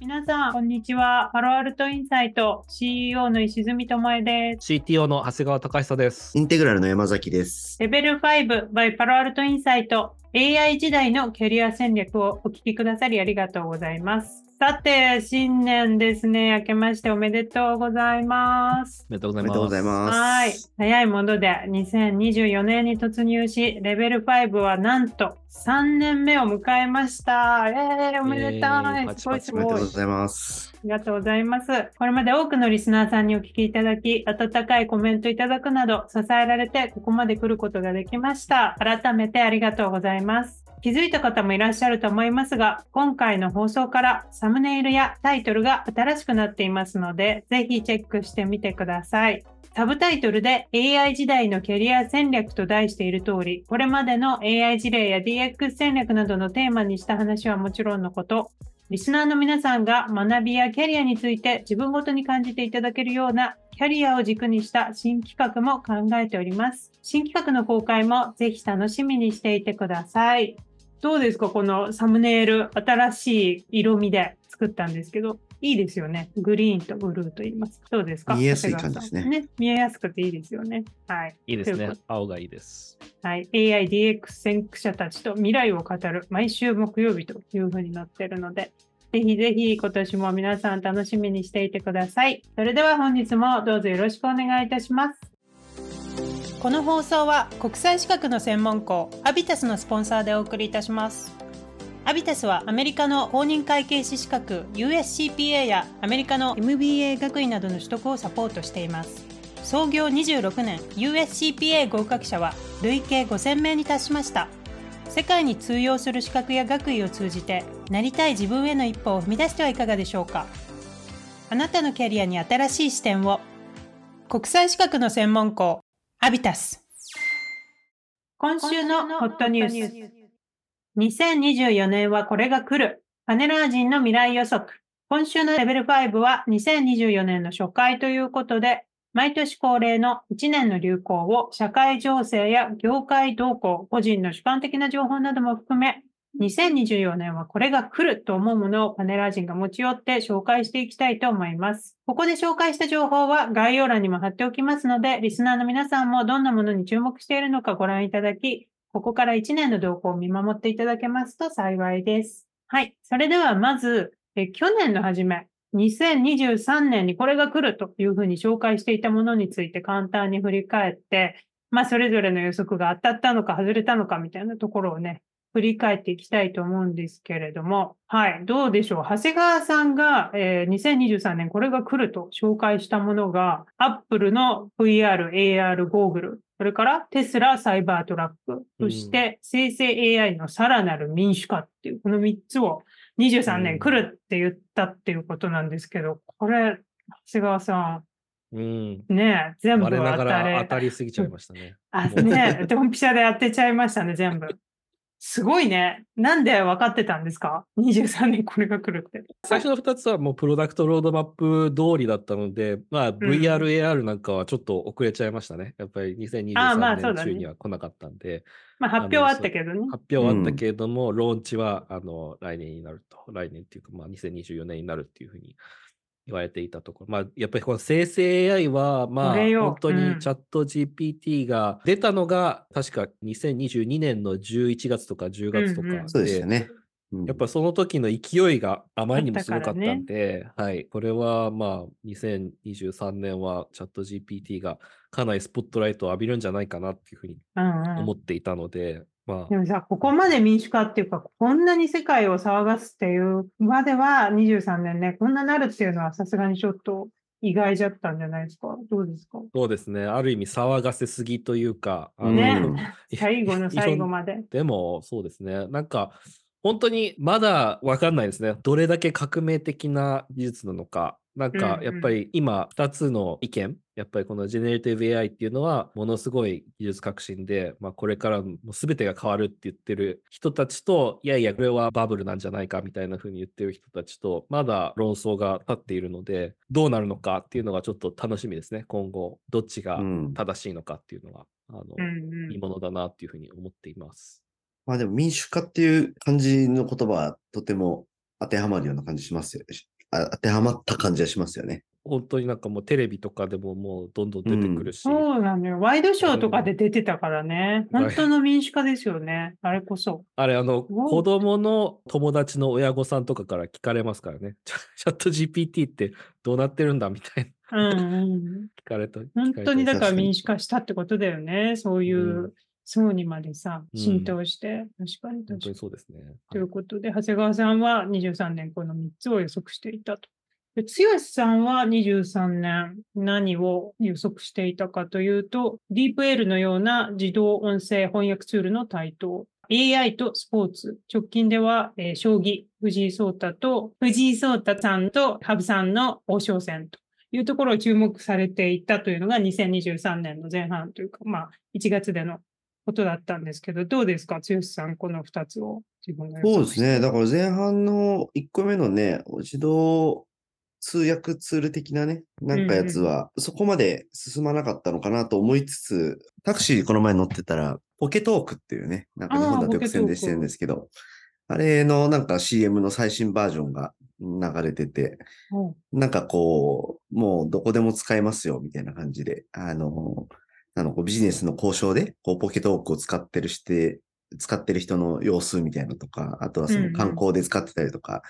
皆さん、こんにちは。パロアルトインサイト CEO の石積智恵です。CTO の長谷川隆久です。インテグラルの山崎です。レベル5 by パロアルトインサイト AI 時代のキャリア戦略をお聞きくださりありがとうございます。さて、新年ですね。明けましておめでとうございます。おめでとうございます。はい。早いもので2024年に突入し、レベル5はなんと3年目を迎えました。おめでとう。すごいすごい。おめでとうございます。ありがとうございます。これまで多くのリスナーさんにお聞きいただき、温かいコメントいただくなど、支えられてここまで来ることができました。改めてありがとうございます。気づいた方もいらっしゃると思いますが、今回の放送からサムネイルやタイトルが新しくなっていますので、ぜひチェックしてみてください。サブタイトルで AI 時代のキャリア戦略と題している通り、これまでの AI 事例や DX 戦略などのテーマにした話はもちろんのこと、リスナーの皆さんが学びやキャリアについて自分ごとに感じていただけるようなキャリアを軸にした新企画も考えております。新企画の公開もぜひ楽しみにしていてください。どうですか、このサムネイル、新しい色味で作ったんですけど、いいですよね。グリーンとブルーと言います。どうですか？見えやすい感じです ね。見えやすくていいですよね。はい。いいですね。青がいいです。はい。AI DX 先駆者たちと未来を語る毎週木曜日という風になっているので、ぜひぜひ今年も皆さん楽しみにしていてください。それでは本日もどうぞよろしくお願いいたします。この放送は国際資格の専門校アビタスのスポンサーでお送りいたします。アビタスはアメリカの公認会計士資格 USCPA やアメリカの MBA 学位などの取得をサポートしています。創業26年 USCPA 合格者は累計5000名に達しました。世界に通用する資格や学位を通じてなりたい自分への一歩を踏み出してはいかがでしょうか。あなたのキャリアに新しい視点を、国際資格の専門校アビタス。今週のホットニュース。2024年はこれが来る。パネラー陣の未来予測。今週のレベル5は2024年の初回ということで、毎年恒例の1年の流行を社会情勢や業界動向、個人の主観的な情報なども含め、2024年はこれが来ると思うものをパネラー陣が持ち寄って紹介していきたいと思います。ここで紹介した情報は概要欄にも貼っておきますので、リスナーの皆さんもどんなものに注目しているのかご覧いただき、ここから1年の動向を見守っていただけますと幸いです。はい。それではまず、去年の初め、2023年にこれが来るというふうに紹介していたものについて簡単に振り返って、それぞれの予測が当たったのか外れたのかみたいなところをね、振り返っていきたいと思うんですけれども、はい、どうでしょう。長谷川さんが、2023年これが来ると紹介したものが、アップルの VR、AR ゴーグル、それからテスラ、サイバートラック、そして生成 AI のさらなる民主化っていう、この3つを23年来るって言ったっていうことなんですけど、これ、長谷川さん、ねえ、全部当たれ。当たりすぎちゃいましたね。ね、ドンピシャで当てちゃいましたね、全部。すごいね。なんで分かってたんですか？23年これが来るって。最初の2つはもうプロダクトロードマップ通りだったので、VR、AR なんかはちょっと遅れちゃいましたね。やっぱり2023年中には来なかったんで。発表はあったけどね。発表はあったけれども、ローンチは来年になると。来年っていうか、2024年になるっていうふうに言われていたところ。やっぱりこの生成 AI は、本当にチャット GPT が出たのが、確か2022年の11月とか10月とかで、そうですよね。やっぱその時の勢いがあまりにもすごかったんで、はい。これは2023年はチャット GPT がかなりスポットライトを浴びるんじゃないかなっていうふうに思っていたので、でもさ、ここまで民主化っていうか、こんなに世界を騒がすっていうまでは23年ね、こんななるっていうのはさすがにちょっと意外じゃったんじゃないですか。どうですか？そうですね。ある意味騒がせすぎというか。最後の最後まで。でも、そうですね。なんか、本当にまだ分かんないですね。どれだけ革命的な技術なのか。なんかやっぱり今2つの意見やっぱりこのジェネレティブ AI っていうのはものすごい技術革新で、これからも全てが変わるって言ってる人たちと、いやいやこれはバブルなんじゃないかみたいな風に言ってる人たちとまだ論争が立っているので、どうなるのかっていうのがちょっと楽しみですね。今後どっちが正しいのかっていうのは、いいものだなっていう風に思っています。でも民主化っていう感じの言葉はとても当てはまるような感じしますよね。当てはまった感じはしますよね。本当になんかもうテレビとかでももうどんどん出てくるし、そうなのよ。ワイドショーとかで出てたからね、本当の民主化ですよね。あれこそあれ子供の友達の親御さんとかから聞かれますからね。チャット GPT ってどうなってるんだみたいな聞かれた。本当にだから民主化したってことだよね。そういう層にまでさ浸透して、確かに本当にそうですね。ということで、長谷川さんは23年この3つを予測していたと。剛さんは23年何を予測していたかというと、DeepL のような自動音声翻訳ツールの台頭、AI とスポーツ、直近では、将棋、藤井聡太さんと羽生さんの王将戦というところを注目されていたというのが2023年の前半というか、1月でのことだったんですけど、どうですか剛さん、この2つを自分が予測して。そうですね。だから前半の1個目のね、自動通訳ツール的なね、なんかやつはそこまで進まなかったのかなと思いつつ、タクシーこの前乗ってたらポケトークっていうね、なんか日本だとよく宣伝してるんですけど、あれのなんか CM の最新バージョンが流れてて、なんかこうもうどこでも使えますよみたいな感じで、ビジネスの交渉でこうポケトークを使ってる人の様子みたいなとか、あとはその観光で使ってたりとか、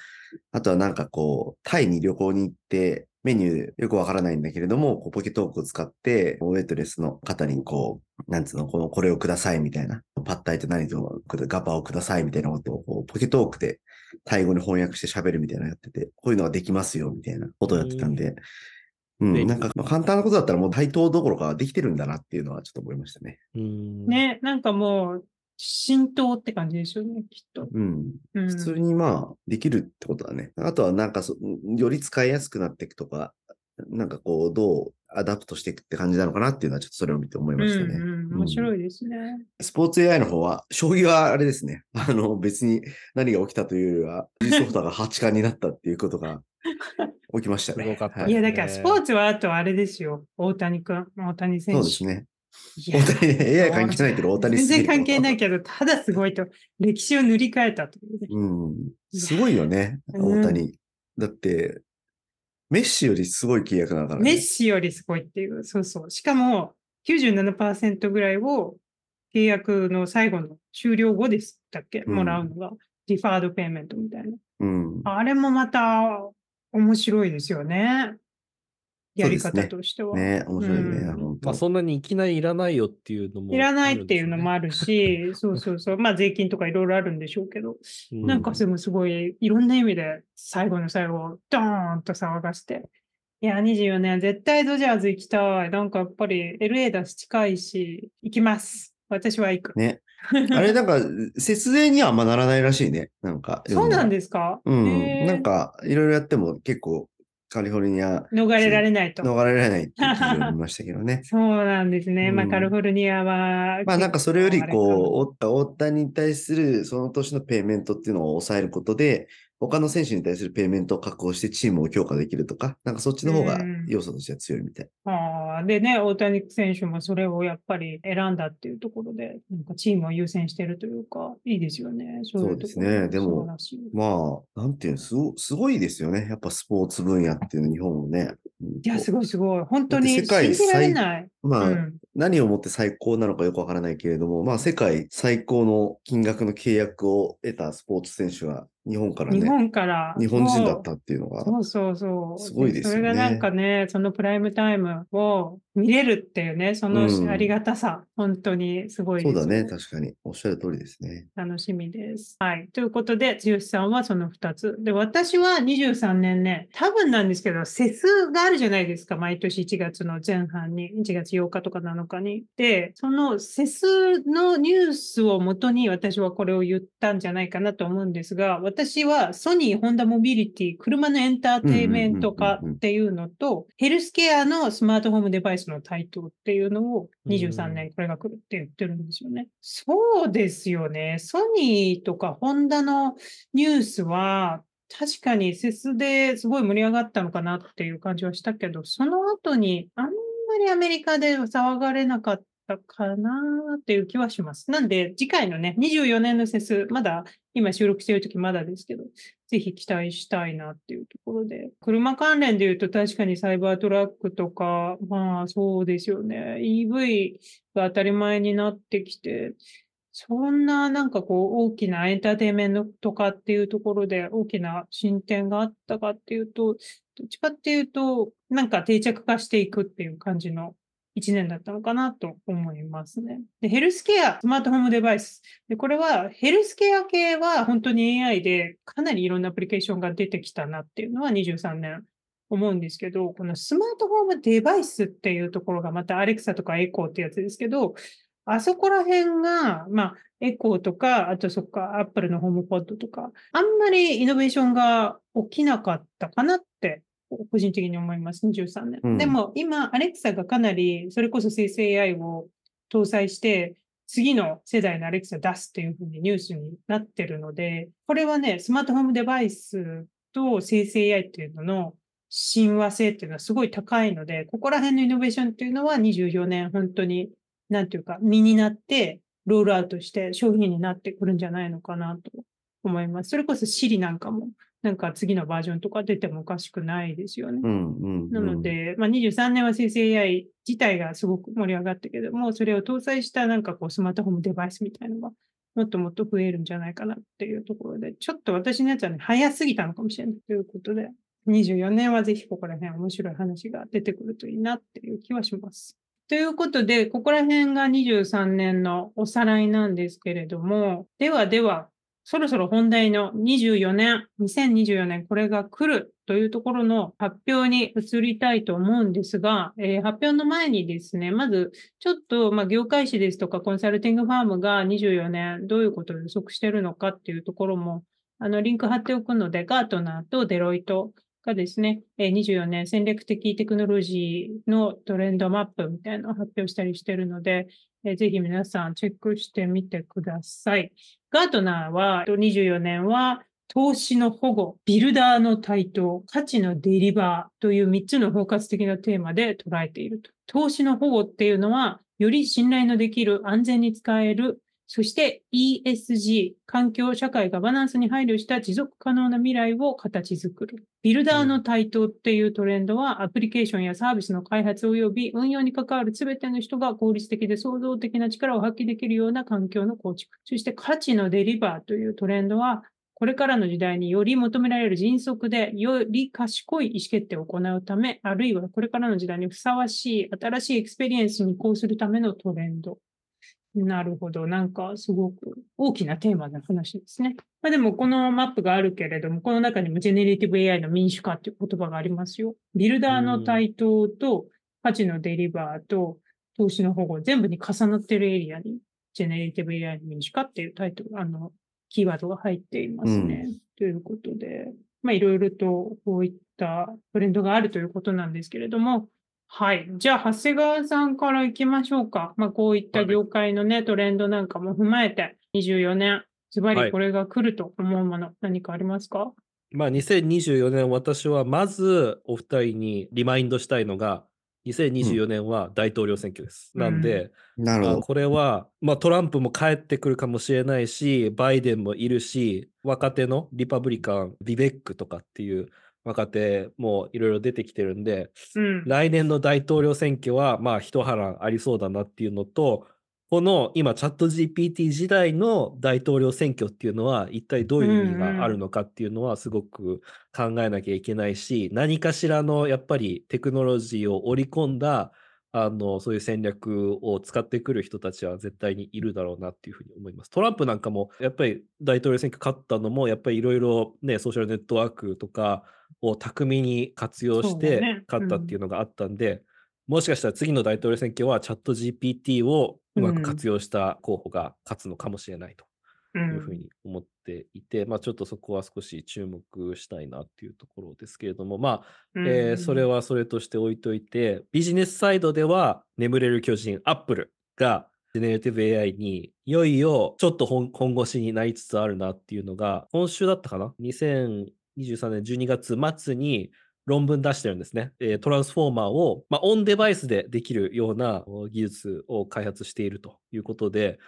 あとはなんかこうタイに旅行に行ってメニューよくわからないんだけれども、こうポケトークを使ってウェイトレスの方にこれをくださいみたいな、パッタイと何とガパをくださいみたいなことをこうポケトークでタイ語に翻訳して喋るみたいなのやってて、こういうのができますよみたいなことをやってたんで、なんか簡単なことだったらもう対等どころかできてるんだなっていうのはちょっと思いましたね。ね、なんかもう浸透って感じでしょうね、きっと。普通にできるってことだね。あとはなんかより使いやすくなっていくとか、なんかこうどうアダプトしていくって感じなのかなっていうのはちょっとそれを見て思いましたね。面白いですね。スポーツ AI の方は、将棋はあれですね。別に何が起きたというよりは、ソフトが8冠になったっていうことが起きましたね。すごかったね。いやだからスポーツはあとあれですよ。大谷選手。そうですね。大谷ね、AI 関係ないけど、大谷全然関係ないけど、ただすごいと、歴史を塗り替えたという、ね。すごいよね、大谷。だって、メッシよりすごい契約だからね。メッシよりすごいっていう、そうそう。しかも、97% ぐらいを契約の最後の終了後でしたっけ、もらうのが、ディファードペイメントみたいな。あれもまた、面白いですよね。やり方としては。そんなにいきなりいらないよっていうのも、ね。いらないっていうのもあるし、そうそうそう。税金とかいろいろあるんでしょうけど、なんかそれもすごい、いろんな意味で最後の最後、ドーンと騒がして。いや、24年、絶対ドジャーズ行きたい。なんかやっぱり LA だし近いし、行きます。私は行く。ね。あれなんか、節税にはあんまならないらしいね。なんか。そうなんですか？なんか、いろいろやっても結構、カリフォルニア逃れられないっていう記事を読みましたけどね。そうなんですね。カリフォルニアはなんかそれよりこう大谷に対するその年のペイメントっていうのを抑えることで、他の選手に対するペイメントを確保してチームを強化できるとか、なんかそっちの方が要素としては強いみたい。でね、大谷選手もそれをやっぱり選んだっていうところで、なんかチームを優先してるというか、いいですよね。そうですね。でも、なんていうの、すごいですよね。やっぱスポーツ分野っていうの、日本もね。いや、すごいすごい。本当に世界最高。何をもって最高なのかよくわからないけれども、世界最高の金額の契約を得たスポーツ選手は、日本人だったっていうのが。そう。すごいですよね。それがなんかね、そのプライムタイムを見れるっていうね、そのありがたさ、本当にすごいですね。そうだね、確かに。おっしゃる通りですね。楽しみです。はい。ということで、剛さんはその2つ。で、私は23年ね、多分なんですけど、セスがあるじゃないですか、毎年1月の前半に、1月8日とか7日に。で、そのセスのニュースをもとに私はこれを言ったんじゃないかなと思うんですが、私はソニー、ホンダモビリティ、車のエンターテイメント化っていうのと、ヘルスケアのスマートホームデバイスの台頭っていうのを23年これが来るって言ってるんですよね。そうですよね。ソニーとかホンダのニュースは、確かにセスですごい盛り上がったのかなっていう感じはしたけど、その後にあんまりアメリカで騒がれなかったかなっていう気はします。なんで次回のね、24年のセス、まだ今収録している時まだですけど、ぜひ期待したいなっていうところで。車関連で言うと確かにサイバートラックとか、まあそうですよね。EV が当たり前になってきて、そんななんかこう大きなエンターテイメントとかっていうところで大きな進展があったかっていうと、どっちかっていうとなんか定着化していくっていう感じの1年だったのかなと思いますね。で、ヘルスケア、スマートホームデバイス。で、これはヘルスケア系は本当に AI でかなりいろんなアプリケーションが出てきたなっていうのは23年思うんですけど、このスマートホームデバイスっていうところがまたアレクサとかエコーってやつですけど、あそこら辺が、まあ、エコーとか、あとそっか、アップルのホームポッドとか、あんまりイノベーションが起きなかったかなって個人的に思います、23年。うん、でも今、アレクサがかなり、それこそ生成 AI を搭載して、次の世代のアレクサ出すっていうふうにニュースになってるので、これはね、スマートホームデバイスと生成 AI っていうのの親和性っていうのはすごい高いので、ここら辺のイノベーションっていうのは24年本当に、なんていうか、身になって、ロールアウトして商品になってくるんじゃないのかなと思います。それこそ Siri なんかも、なんか次のバージョンとか出てもおかしくないですよね。なので、まあ、23年は生成 AI 自体がすごく盛り上がったけども、それを搭載したなんかこうスマートフォンデバイスみたいなのがもっともっと増えるんじゃないかなっていうところで、ちょっと私のやつはね、早すぎたのかもしれないということで、24年はぜひここら辺面白い話が出てくるといいなっていう気はします。ということで、ここら辺が23年のおさらいなんですけれども、では、そろそろ本題の2024年、これが来るというところの発表に移りたいと思うんですが、発表の前にですね、まずちょっと業界誌ですとかコンサルティングファームが24年どういうことを予測しているのかっていうところも、リンク貼っておくので、ガートナーとデロイト、がですね、24年戦略的テクノロジーのトレンドマップみたいなのを発表したりしているので、ぜひ皆さんチェックしてみてください。ガートナーは24年は投資の保護、ビルダーの台頭、価値のデリバーという3つの包括的なテーマで捉えていると。投資の保護っていうのは、より信頼のできる、安全に使える、そして ESG、環境、社会、ガバナンスに配慮した持続可能な未来を形作る。ビルダーの台頭っていうトレンドは、アプリケーションやサービスの開発及び運用に関わる全ての人が効率的で創造的な力を発揮できるような環境の構築。そして価値のデリバーというトレンドは、これからの時代により求められる迅速で、より賢い意思決定を行うため、あるいはこれからの時代にふさわしい新しいエクスペリエンスに移行するためのトレンド。なるほど。なんかすごく大きなテーマの話ですね。まあ、でもこのマップがあるけれども、この中にもジェネレーティブ AI の民主化っていう言葉がありますよ。ビルダーの台頭と価値のデリバーと投資の保護、全部に重なってるエリアにジェネレーティブ AI の民主化っていうタイトル、キーワードが入っていますね。ということで、まあいろいろとこういったトレンドがあるということなんですけれども、はい。じゃあ、長谷川さんから行きましょうか。まあ、こういった業界のね、トレンドなんかも踏まえて、24年、ズバリこれが来ると思うもの、何かありますか？まあ、2024年、私はまずお二人にリマインドしたいのが、2024年は大統領選挙です。なんで、なるほど。これは、まあ、トランプも帰ってくるかもしれないし、バイデンもいるし、若手のリパブリカン、ビベックとかっていう、若手もいろいろ出てきてるんで、来年の大統領選挙はまあ一波乱ありそうだなっていうのと、この今チャット GPT 時代の大統領選挙っていうのは一体どういう意味があるのかっていうのはすごく考えなきゃいけないし、何かしらのやっぱりテクノロジーを織り込んだそういう戦略を使ってくる人たちは絶対にいるだろうなっていうふうに思います。トランプなんかもやっぱり大統領選挙勝ったのもやっぱりいろいろね、ソーシャルネットワークとかを巧みに活用して勝ったっていうのがあったんで、もしかしたら次の大統領選挙はチャット GPT をうまく活用した候補が勝つのかもしれないというふうに思っていて、まあ、ちょっとそこは少し注目したいなっていうところですけれども、まあそれはそれとして置いといて、ビジネスサイドでは眠れる巨人アップルがジェネレティブ AI にいよいよちょっと本腰になりつつあるなっていうのが、今週だったかな、2023年12月末に論文出してるんですね。トランスフォーマーを、まあ、オンデバイスでできるような技術を開発しているということで、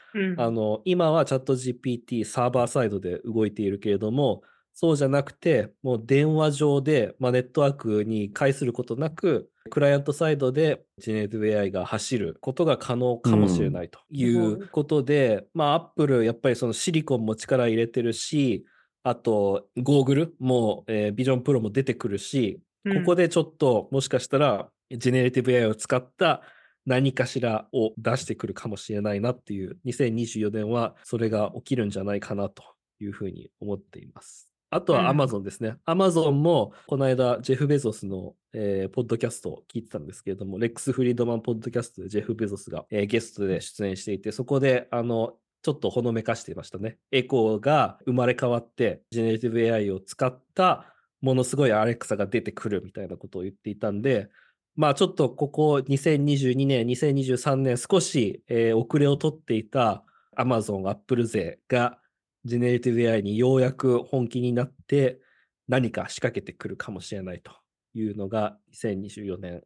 今はチャット GPT サーバーサイドで動いているけれども、そうじゃなくてもう電話上で、まあ、ネットワークに介することなくクライアントサイドでジェネレティブ AI が走ることが可能かもしれないということで、まあ、Apple やっぱりそのシリコンも力入れてるし、あとゴーグルも、ビジョンプロも出てくるし、ここでちょっともしかしたらジェネレティブ AI を使った何かしらを出してくるかもしれないなっていう、2024年はそれが起きるんじゃないかなというふうに思っています。あとは Amazon ですね。 Amazon もこの間ジェフ・ベゾスの、ポッドキャストを聞いてたんですけれども、レックス・フリードマンポッドキャストでジェフ・ベゾスが、ゲストで出演していて、そこでちょっとほのめかしていましたね。エコーが生まれ変わってジェネレティブ AI を使ったものすごいアレクサが出てくるみたいなことを言っていたんで、まあちょっとここ2022年2023年少し、遅れを取っていた Amazon、Apple 勢がジェネレティブ AI にようやく本気になって何か仕掛けてくるかもしれないというのが2024年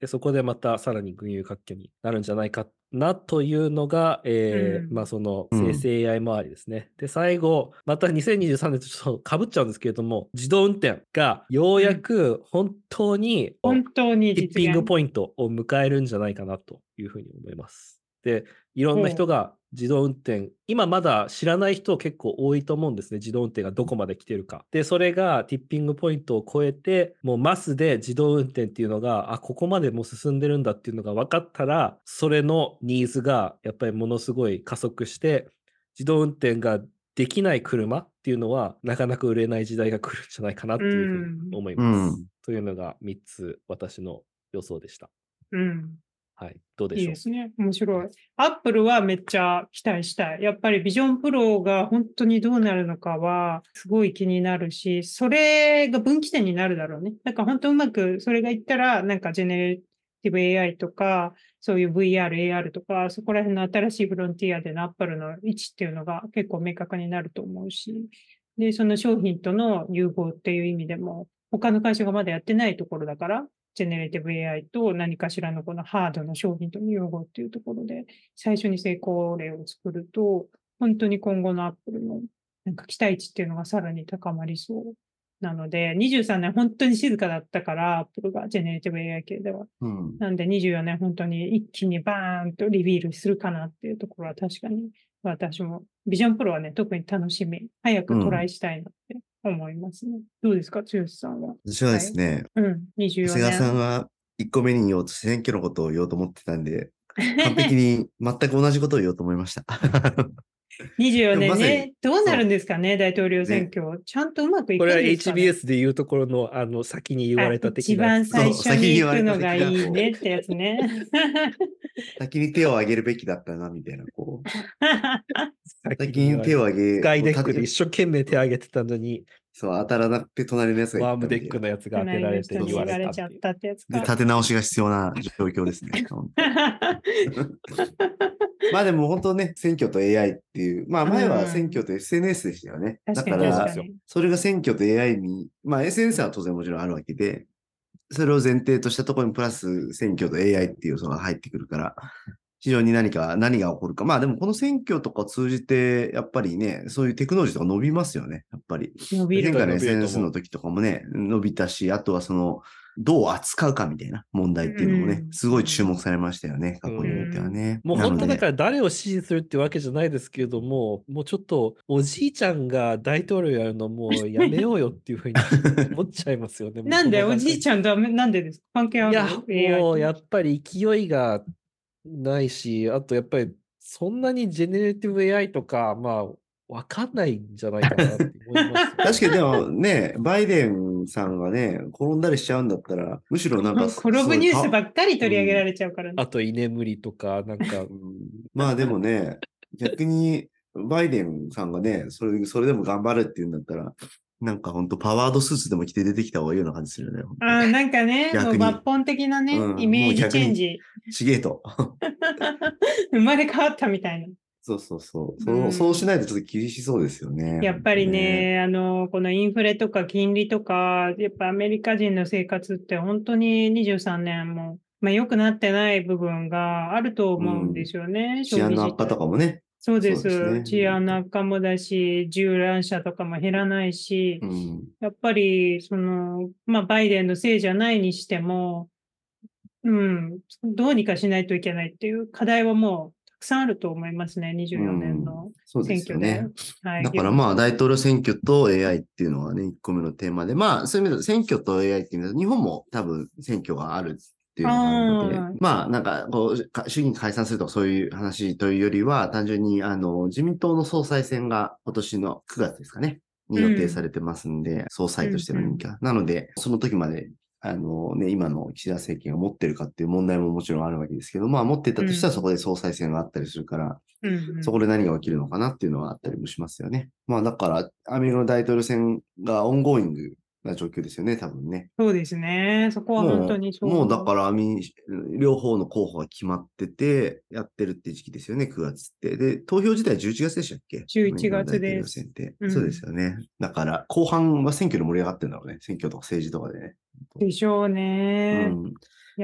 で、そこでまたさらに群雄割拠になるんじゃないかなというのが、まあその生成 AI 周りですね。で最後また2023年とちょっと被っちゃうんですけれども、自動運転がようやく本当にティッピングポイントを迎えるんじゃないかなというふうに思います。でいろんな人が自動運転、今まだ知らない人結構多いと思うんですね、自動運転がどこまで来てるか。でそれがティッピングポイントを超えて、もうマスで自動運転っていうのが、あ、ここまでもう進んでるんだっていうのが分かったら、それのニーズがやっぱりものすごい加速して、自動運転ができない車っていうのはなかなか売れない時代が来るんじゃないかなっていうふうに思います。というのが3つ私の予想でした。はい、どうでしょう。いいですね。面白い。アップルはめっちゃ期待したい。やっぱりビジョンプロが本当にどうなるのかはすごい気になるし、それが分岐点になるだろうね。なんか本当うまくそれがいったら、なんかジェネレティブ AI とか、そういう VR、AR とか、そこら辺の新しいフロンティアでのアップルの位置っていうのが結構明確になると思うし、で、その商品との融合っていう意味でも、他の会社がまだやってないところだから、ジェネレティブ AI と何かしらのこのハードの商品との融合っていうところで、最初に成功例を作ると、本当に今後の Apple のなんか期待値っていうのがさらに高まりそうなので、23年本当に静かだったから、Apple がジェネレティブ AI 系では。なんで24年本当に一気にバーンとリビールするかなっていうところは確かに私も、ビジョンプロはね、特に楽しみ、早くトライしたいなって。思いますね。どうですか、剛さんは。私はですね、24年。長谷川さんは1個目に言おうと選挙のことを言おうと思ってたんで、完璧に全く同じことを言おうと思いました。24年ね、どうなるんですかね、大統領選挙。ね、ちゃんとうまくいくんですかね。これは HBS で言うところの、先に言われた的な。一番最初に行くのがいいねってやつね。先に手を挙げるべきだったな、みたいな、こう。先に手を挙げる。スカイデックで一生懸命手を挙げてたのに。そう、当たらなくて隣のやつが。ワームデックのやつが当てられて言われちゃったってやつか。で、立て直しが必要な状況ですね。まあでも本当ね、選挙と AI っていう、まあ前は選挙と SNS でしたよね。だから、それが選挙と AI に、まあ SNS は当然もちろんあるわけで、それを前提としたところにプラス選挙と AI っていうのが入ってくるから、非常に何が起こるか。まあでもこの選挙とかを通じて、やっぱりね、そういうテクノロジーとか伸びますよね、やっぱり。前回の SNS の時とかもね、伸びたし、あとはその、どう扱うかみたいな問題っていうのもね、すごい注目されましたよね、過去においてはね。もう本当だから誰を支持するってわけじゃないですけれども、もうちょっとおじいちゃんが大統領やるのもうやめようよっていうふうに思っちゃいますよね。なんでおじいちゃんダメなんでですか、関係ある？いや、もうやっぱり勢いがないし、あとやっぱりそんなにジェネレティブ AI とか、まあ、わかんないんじゃないかなって思います。確かにでもね、バイデンさんがね、転んだりしちゃうんだったら、むしろなんか転ぶニュースばっかり取り上げられちゃうからね。あと居眠りとかなんかまあでもね、逆にバイデンさんがね、それでも頑張るって言うんだったら、なんか本当パワードスーツでも着て出てきた方がいいような感じするよね。あ、なんかね、もう抜本的なね、イメージチェンジ。ちげえと。生まれ変わったみたいな。そうそうそう。そうしないとちょっと厳しそうですよね。やっぱりね、このインフレとか金利とか、やっぱアメリカ人の生活って本当に23年も、まあ、良くなってない部分があると思うんですよね。治安の悪化とかもね。そうです。そうですね、治安の悪化もだし、銃乱射とかも減らないし、やっぱりまあ、バイデンのせいじゃないにしても、どうにかしないといけないっていう課題はもうたくさんあると思いますね、24年の選挙で。そうですね。はい、だからまあ、大統領選挙と AI っていうのはね、1個目のテーマで、まあ、そういう意味で選挙と AI っていうのは、日本も多分選挙がある。っていうので、まあなんかこう衆議院解散するとかそういう話というよりは単純に自民党の総裁選が今年の9月ですかねに予定されてますんで、総裁としての人気なのでその時までね今の岸田政権が持ってるかっていう問題ももちろんあるわけですけど、まあ持ってたとしたらそこで総裁選があったりするから、そこで何が起きるのかなっていうのはあったりもしますよね。まあだからアメリカの大統領選がオンゴーイングな状況ですよね、多分ね。そうですね。そこは本当にそう。もうだから両方の候補が決まっててやってるって時期ですよね、9月って。で、投票自体は11月でしたっけ？11月です。そうですよね。だから後半は選挙で盛り上がってるんだろうね。選挙とか政治とかでね。でしょうね。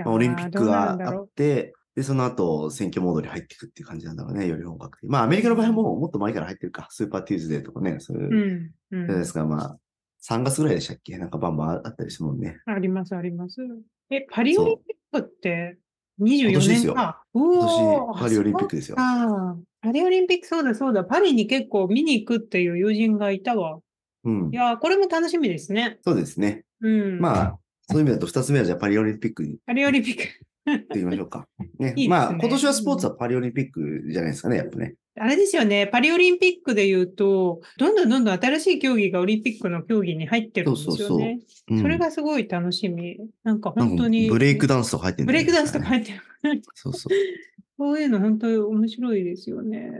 オリンピックがあって、で、その後選挙モードに入っていくっていう感じなんだろうね、より本格的。まあアメリカの場合ももっと前から入ってるか、スーパーティーズデーとかね、そういう。ですが、まあ、3月ぐらいでしたっけ？なんかバンバンあったりするもんね。ありますあります。パリオリンピックって24年か。今年パリオリンピックですよ。ああ、パリオリンピックそうだそうだ。パリに結構見に行くっていう友人がいたわ。いや、これも楽しみですね。そうですね。まあ、そういう意味だと2つ目はじゃあパリオリンピックに。パリオリンピック。って言いましょうか。ね。まあ、今年はスポーツはパリオリンピックじゃないですかね、やっぱね。あれですよね、パリオリンピックで言うと、どんどん新しい競技がオリンピックの競技に入ってるんですよね。それがすごい楽しみ。なんか本当に。ブレイクダンスとか入ってる、ね。ブレイクダンスとか入ってる。そうそう。こういうの本当に面白いですよね。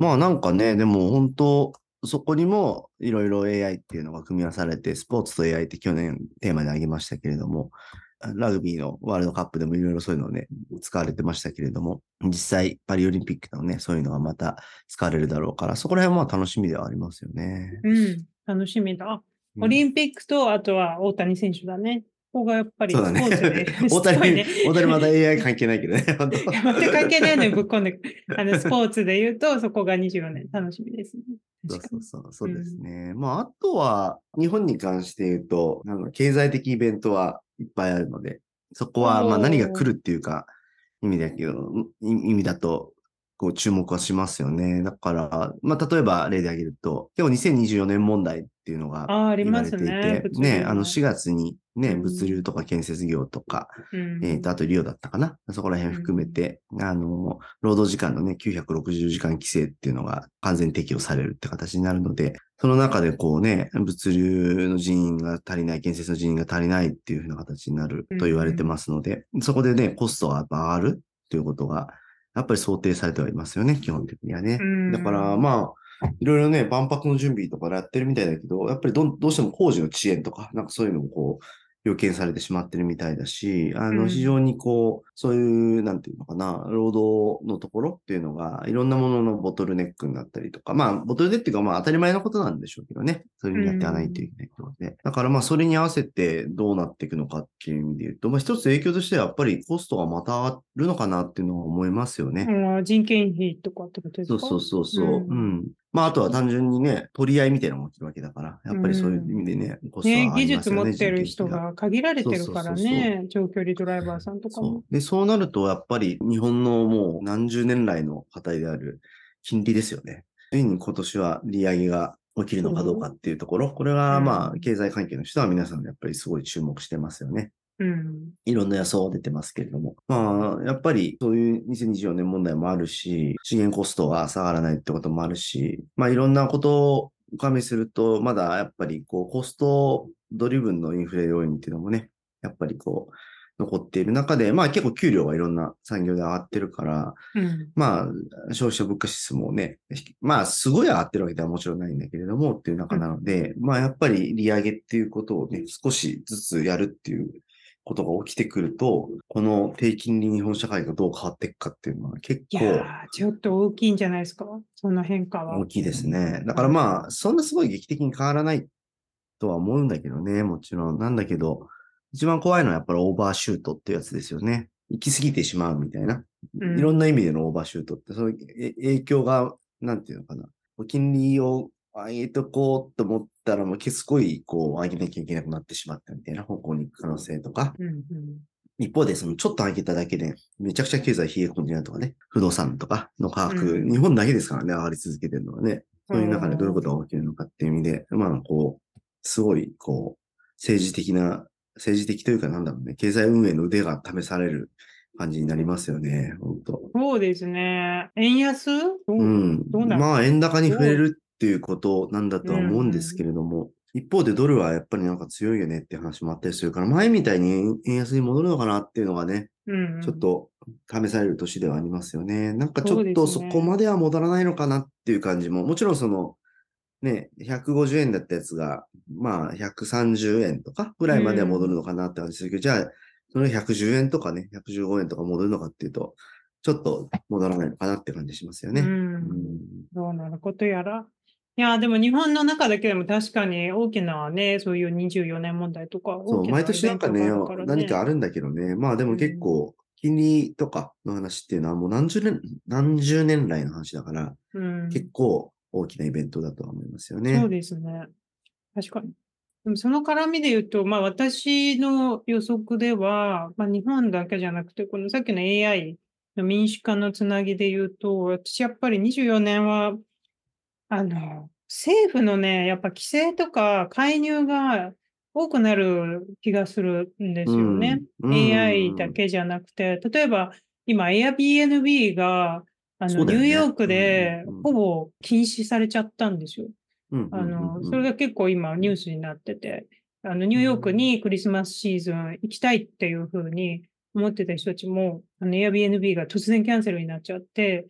まあなんかね、でも本当、そこにもいろいろ AI っていうのが組み合わされて、スポーツと AI って去年テーマで挙げましたけれども、ラグビーのワールドカップでもいろいろそういうのをね、使われてましたけれども、実際パリオリンピックのね、そういうのがまた使われるだろうから、そこら辺は楽しみではありますよね。楽しみだ。オリンピックと、あとは大谷選手だね。ここがやっぱりスポーツで、ね。大谷まだ AI 関係ないけどね。全く関係ないのにぶっ込んで、スポーツで言うと、そこが24年楽しみですね。そうですね。まあ、あとは、日本に関して言うと、経済的イベントはいっぱいあるので、そこはまあ何が来るっていうか意味だとこう注目はしますよね。だから、まあ、例えば例で挙げると、でも2024年問題っていうのが言われていて、4月に、ね、物流とか建設業とか、あとリオだったかな、そこら辺含めて、労働時間のね、960時間規制っていうのが完全適用されるって形になるので、その中でこうね、物流の人員が足りない、建設の人員が足りないっていうふうな形になると言われてますので、そこでね、コストが上がるということが、やっぱり想定されてはいますよね、基本的にはね。だからまあ、いろいろね、万博の準備とかやってるみたいだけど、やっぱりどうしても工事の遅延とか、なんかそういうのもこう、予見されてしまってるみたいだし、非常にこう、そういう、なんていうのかな、労働のところっていうのが、いろんなもののボトルネックになったりとか、まあ、ボトルネックっていうか、まあ、当たり前のことなんでしょうけどね。そういうふうにやっていかないといけないので。だから、まあ、それに合わせてどうなっていくのかっていう意味で言うと、まあ、一つ影響としては、やっぱりコストがまた上がるのかなっていうのは思いますよね。人件費とかってことですか？そう。まあ、あとは単純にね、取り合いみたいなのも起きるわけだから、やっぱりそういう意味でね、コストが上がりますよね。技術持ってる人が限られてるからね、長距離ドライバーさんとかも。で、そうなると、やっぱり日本のもう何十年来の課題である金利ですよね。ついに今年は利上げが起きるのかどうかっていうところ、これはまあ、経済関係の人は皆さんやっぱりすごい注目してますよね。いろんな予想出てますけれども。まあ、やっぱりそういう2024年問題もあるし、資源コストが下がらないってこともあるし、まあいろんなことを加味すると、まだやっぱりこうコストドリブンのインフレ要因っていうのもね、やっぱりこう、残っている中で、まあ結構給料はいろんな産業で上がってるから、うん、まあ消費者物価指数もね、まあすごい上がってるわけではもちろんないんだけれどもっていう中なので、うん、まあやっぱり利上げっていうことをね、少しずつやるっていうことが起きてくると、この低金利日本社会がどう変わっていくかっていうのは結構。いや、ちょっと大きいんじゃないですか、その変化は。大きいですね。だからまあ、そんなすごい劇的に変わらないとは思うんだけどね、もちろん。なんだけど、一番怖いのはやっぱりオーバーシュートっていうやつですよね。行き過ぎてしまうみたいな、うん、いろんな意味でのオーバーシュートって、その影響が、なんていうのかな、金利を上げとこうと思ったら、もうすごいこう上げなきゃいけなくなってしまったみたいな方向に行く可能性とか、うんうん、一方でそのちょっと上げただけでめちゃくちゃ経済冷え込んでるとかね、不動産とかの価格、うん、日本だけですからね、上がり続けてるのはね、そういう中でどういうことが起きるのかっていう意味で、まあこうすごいこう政治的というかなんだろうね、経済運営の腕が試される感じになりますよね、本当。そうですね。円安？どうなる？まあ円高に触れるっていうことなんだとは思うんですけれども、うん、一方でドルはやっぱりなんか強いよねっていう話もあったりするから、前みたいに円安に戻るのかなっていうのがね、うんうん、ちょっと試される年ではありますよね。なんかちょっとそこまでは戻らないのかなっていう感じも、もちろんそのね、150円だったやつが、まあ130円とかぐらいまでは戻るのかなって感じするけど、うん、じゃあそれ110円とかね、115円とか戻るのかっていうと、ちょっと戻らないのかなって感じしますよね。うんうん、どうなることやら。いや、でも日本の中だけでも確かに大きなね、そういう24年問題とか、そう、毎年なんかね、何かあるんだけどね、まあでも結構、金利とかの話っていうのはもう何十年来の話だから、うん、結構大きなイベントだとは思いますよね。そうですね。確かに。でもその絡みで言うと、まあ私の予測では、まあ日本だけじゃなくて、このさっきの AI の民主化のつなぎで言うと、私やっぱり24年は、政府のね、やっぱ規制とか介入が多くなる気がするんですよね。うんうん、AI だけじゃなくて、例えば今 Airbnb がニューヨークでほぼ禁止されちゃったんですよ。うんうんうん、それが結構今ニュースになってて、ニューヨークにクリスマスシーズン行きたいっていうふうに思ってた人たちも、Airbnb が突然キャンセルになっちゃって、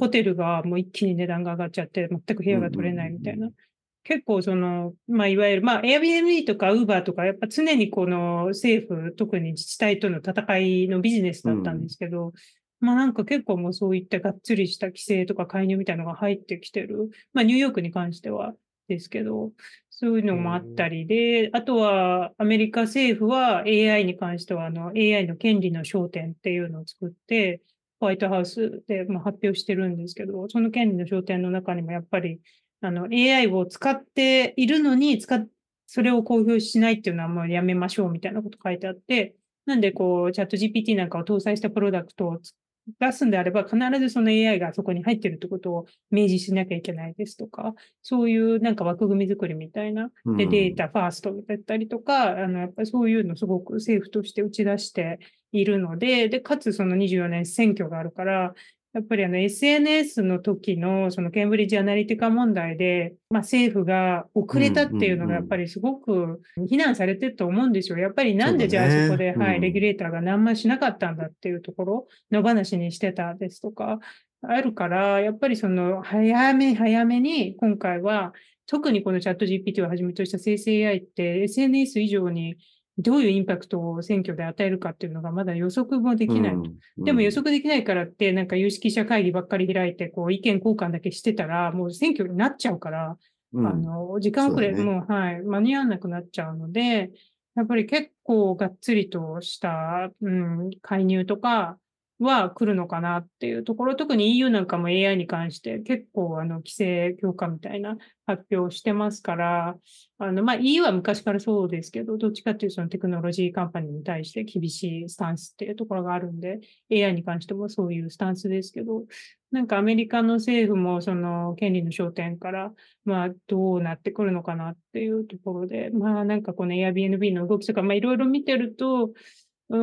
ホテルがもう一気に値段が上がっちゃって、全く部屋が取れないみたいな。うんうんうん、結構その、まあいわゆる、まあ Airbnb とか Uber とか、やっぱ常にこの政府、特に自治体との戦いのビジネスだったんですけど、うん、まあなんか結構もうそういったがっつりした規制とか介入みたいなのが入ってきてる。まあニューヨークに関してはですけど、そういうのもあったりで、あとはアメリカ政府は AI に関してはAI の権利の焦点っていうのを作って、ホワイトハウスでも発表してるんですけど、その権利の焦点の中にもやっぱりAI を使っているのにそれを公表しないっていうのはもうやめましょうみたいなこと書いてあって、なんでこうチャット GPT なんかを搭載したプロダクトを出すんであれば必ずその AI がそこに入ってるってことを明示しなきゃいけないですとか、そういうなんか枠組み作りみたいな、でデータファーストだったりとか、やっぱりそういうのすごく政府として打ち出しているので、で、かつその24年選挙があるから、やっぱりSNS の時のそのケンブリッジアナリティカ問題で、まあ政府が遅れたっていうのがやっぱりすごく非難されてると思うんですよ。やっぱりなんでじゃあそこで、はい、レギュレーターが何もしなかったんだっていうところ、野放しにしてたですとか、あるから、やっぱりその早めに今回は、特にこのチャット GPT をはじめとした生成 AI って SNS 以上にどういうインパクトを選挙で与えるかっていうのがまだ予測もできない。うん、でも予測できないからって、なんか有識者会議ばっかり開いて、こう意見交換だけしてたら、もう選挙になっちゃうから、うん、時間遅れ、ね、もう、はい、間に合わなくなっちゃうので、やっぱり結構がっつりとした、介入とかは来るのかなっていうところ、特に EU なんかも AI に関して結構規制強化みたいな発表をしてますから、まあ EU は昔からそうですけど、どっちかっていうとそのテクノロジーカンパニーに対して厳しいスタンスっていうところがあるんで、AI に関してもそういうスタンスですけど、なんかアメリカの政府もその権利の焦点から、まあどうなってくるのかなっていうところで、まあなんかこの Airbnb の動きとか、まあいろいろ見てると、が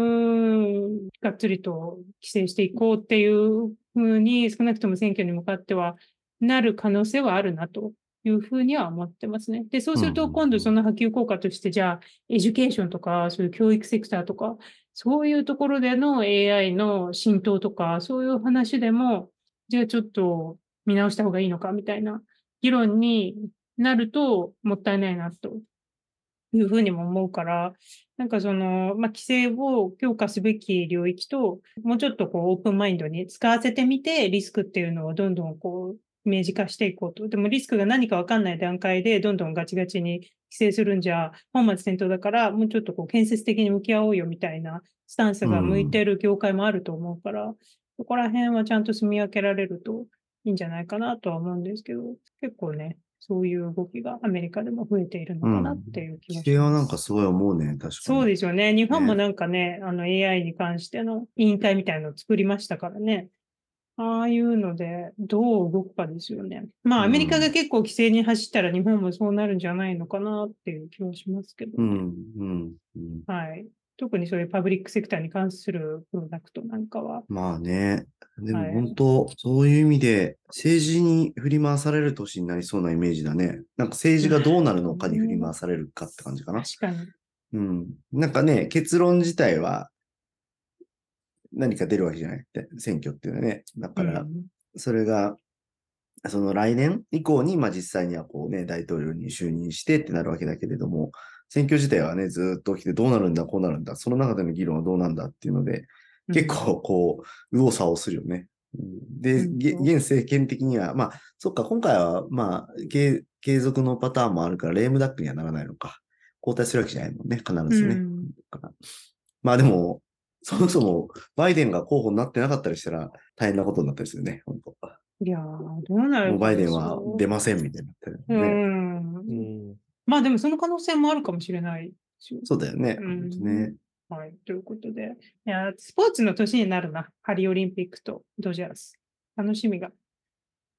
っつりと規制していこうっていうふうに少なくとも選挙に向かってはなる可能性はあるなというふうには思ってますね。で、そうすると今度その波及効果としてじゃあエデュケーションとかそういう教育セクターとかそういうところでの AI の浸透とか、そういう話でも、じゃあちょっと見直した方がいいのかみたいな議論になるともったいないなというふうにも思うから、なんかその、規制を強化すべき領域と、もうちょっとオープンマインドに使わせてみて、リスクっていうのをどんどんイメージ化していこうと。でもリスクが何か分かんない段階でどんどんガチガチに規制するんじゃ本末転倒だから、もうちょっと建設的に向き合おうよみたいなスタンスが向いている業界もあると思うから、そこら辺はちゃんと住み分けられるといいんじゃないかなとは思うんですけど、結構ね、そういう動きがアメリカでも増えているのかなっていう気がします。規制はなんかすごい思うね、確かに。そうですよね。日本もなんかね、AI に関しての委員会みたいなのを作りましたからね。ああいうのでどう動くかですよね。アメリカが結構規制に走ったら日本もそうなるんじゃないのかなっていう気はしますけど、ね。はい。特にそういうパブリックセクターに関するプロダクトなんかは。でも本当、そういう意味で政治に振り回される年になりそうなイメージだね。なんか政治がどうなるのかに振り回されるかって感じかな。確かに。なんかね、結論自体は何か出るわけじゃないって、選挙っていうのはね。だから、それが、その来年以降に、実際には大統領に就任してってなるわけだけれども、選挙自体はね、ずっと起きてどうなるんだ、こうなるんだ、その中での議論はどうなんだっていうので、結構右往左往するよね。で、現政権的には、今回は継続のパターンもあるから、レームダックにはならないのか。交代するわけじゃないもんね、必ずね。だからでも、そもそもバイデンが候補になってなかったりしたら大変なことになったりするね、本当。いやー、どうなるんでしょう。もうバイデンは出ませんみたいになったりね。でもその可能性もあるかもしれないし。そうだよね。はい、ということで。いや、スポーツの年になるな。パリオリンピックとドジャース。楽しみが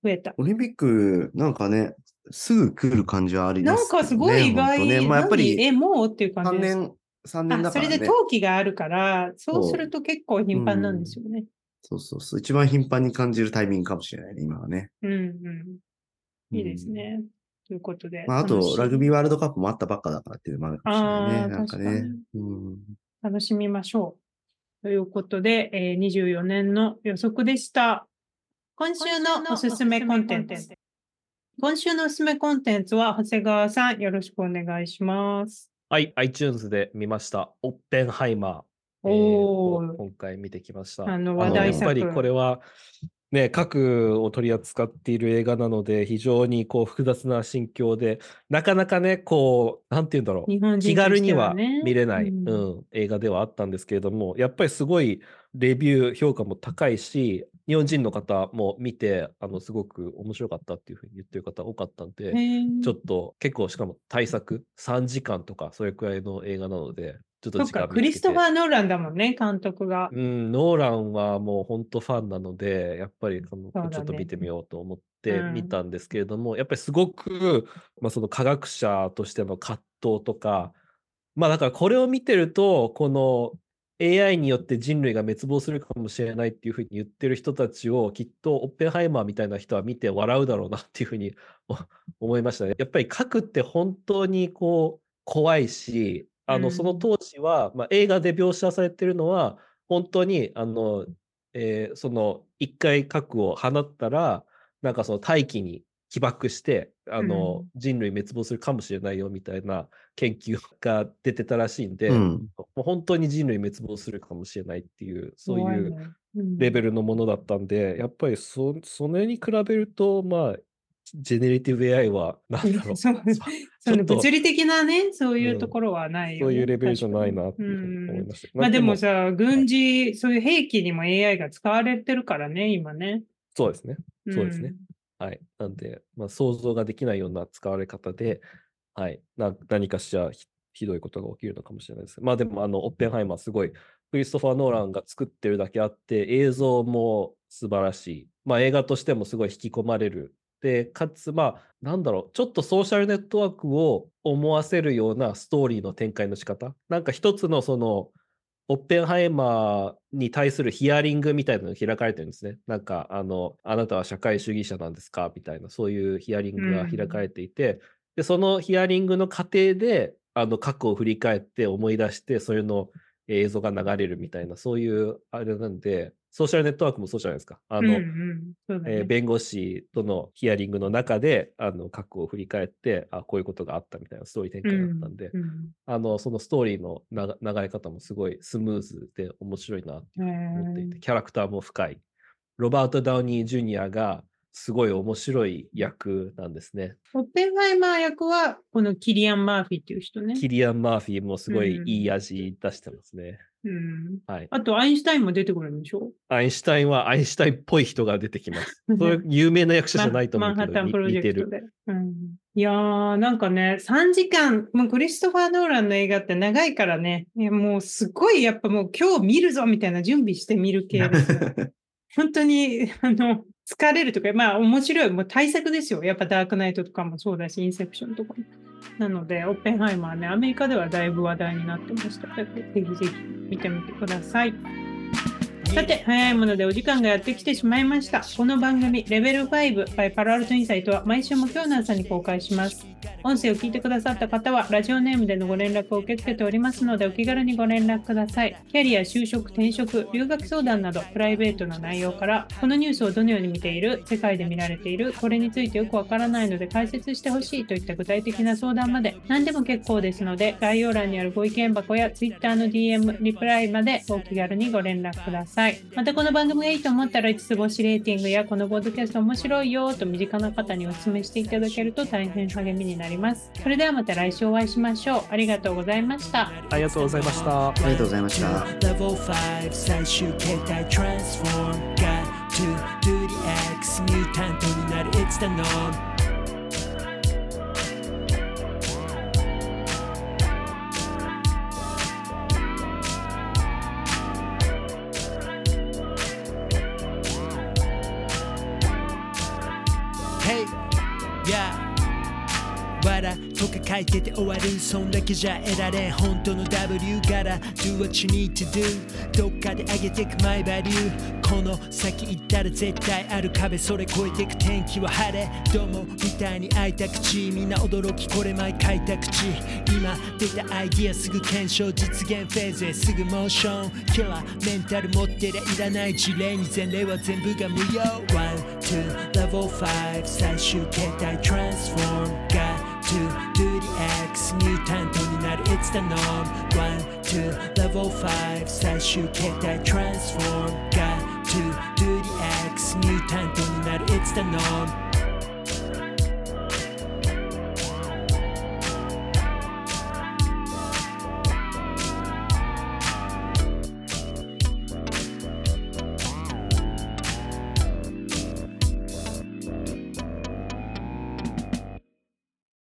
増えた。オリンピック、なんかね、すぐ来る感じはありますね。なんかすごい意外に、やっぱりもうっていう感じです。3年だからね、それで冬季があるから、そうすると結構頻繁なんですよね。そう。一番頻繁に感じるタイミングかもしれないね、今はね。いいですね。ということで。あと、ラグビーワールドカップもあったばっかだからっていうのもあるかもしれないね。なんかね。楽しみましょう。ということで、24年の予測でした。今週のおすすめコンテンツ。今週のおすすめコンテンツは、長谷川さん、よろしくお願いします。はい、iTunes で見ました。オッペンハイマー。今回見てきました。話題作。やっぱりこれは、ね、核を取り扱っている映画なので、非常に複雑な心境で、なかなかね、なんていうんだろう、気軽には見れない、映画ではあったんですけれども、やっぱりすごいレビュー、評価も高いし、日本人の方も見て、すごく面白かったっていうふうに言ってる方多かったんで、ちょっと結構、しかも大作、3時間とか、それくらいの映画なので、ちょっと時間見つけて。クリストファー・ノーランだもんね、監督が。ノーランはもう本当ファンなので、やっぱりちょっと見てみようと思って見たんですけれども、やっぱりすごく、その科学者としての葛藤とか、だからこれを見てると、AI によって人類が滅亡するかもしれないっていうふうに言ってる人たちをきっとオッペンハイマーみたいな人は見て笑うだろうなっていうふうに思いましたね。やっぱり核って本当に怖いし、その当時は、映画で描写されてるのは本当にその一回核を放ったらなんかその大気に起爆して人類滅亡するかもしれないよみたいな研究が出てたらしいんで、もう本当に人類滅亡するかもしれないっていう、そういうレベルのものだったんで、やっぱりそれに比べるとジェネリティブ AI は何だろう物理的なね、そういうところはないよね、そういうレベルじゃないなって思いました。でもさ、軍事、そういう兵器にも AI が使われてるからね、今ね。そうですね。はい、なんで、想像ができないような使われ方で、はい、何かしらひどいことが起きるのかもしれないです。でも、オッペンハイマーすごい、クリストファー・ノーランが作ってるだけあって、映像も素晴らしい。映画としてもすごい引き込まれる。で、かつ、なんだろう、ちょっとソーシャルネットワークを思わせるようなストーリーの展開の仕方。なんか一つのオッペンハイマーに対するヒアリングみたいなのが開かれてるんですね。なんか、あなたは社会主義者なんですかみたいな、そういうヒアリングが開かれていて、で、そのヒアリングの過程で、過去を振り返って思い出して、そういうのを映像が流れるみたいな、そういうあれなんで、ソーシャルネットワークもそうじゃないですか。弁護士とのヒアリングの中で過去を振り返って、あ、こういうことがあったみたいなストーリー展開だったんで、うんうん、そのストーリーの流れ方もすごいスムーズで面白いなって思っていて、キャラクターも深い。ロバート・ダウニー・ジュニアがすごい面白い役なんですね。オッペンハイマー役はこのキリアン・マーフィーっていう人ね。キリアン・マーフィーもすごいいい味出してますね、うんはい、あとアインシュタインも出てくるんでしょ。アインシュタインはアインシュタインっぽい人が出てきますそういう有名な役者じゃないと思うけど、マンハッタンプロジェクトで、うん、いやーなんかね3時間、もうクリストファー・ノーランの映画って長いからね、いやもうすごいやっぱもう今日見るぞみたいな準備して見る系です本当に疲れるとか、まあ面白い、もう対策ですよ。やっぱダークナイトとかもそうだし、インセプションとかも。なので、オッペンハイマーね、アメリカではだいぶ話題になってました。ぜひぜひ見てみてください。さて、早いものでお時間がやってきてしまいました。この番組、レベル5 by パロアルトインサイトは毎週木曜の朝に公開します。音声を聞いてくださった方は、ラジオネームでのご連絡を受け付けておりますので、お気軽にご連絡ください。キャリア、就職、転職、留学相談など、プライベートの内容から、このニュースをどのように見ている、世界で見られている、これについてよくわからないので解説してほしいといった具体的な相談まで、何でも結構ですので、概要欄にあるご意見箱や Twitter の DM、リプライまでお気軽にご連絡ください。またこの番組がいいと思ったら、5つ星レーティングや、このポッドキャスト面白いよと身近な方にお勧めしていただけると大変励みになります。それではまた来週お会いしましょう。ありがとうございました。ありがとうございました。ありがとうございました。 Level 5 最終形態 Transform Got to do the X ミュータントになる It's the norm書いてて終わる、そんだけじゃ得られん、本当の W から Do what you need to do、 どっかで上げてく my value、 この先行ったら絶対ある壁、それ越えてく、天気は晴れ、どうもみたいに開いた口、みんな驚き、これ前書いた口、今出たアイディアすぐ検証、実現フェーズへすぐモーション、キャラメンタル持ってりゃいらない事例に前例は全部が無用、 1,2 level 5 最終形態 transform God to do the X ミュータントになる It's the norm 1,2 level 5 最終形態 transform Got to do the X ミュータントになる It's the norm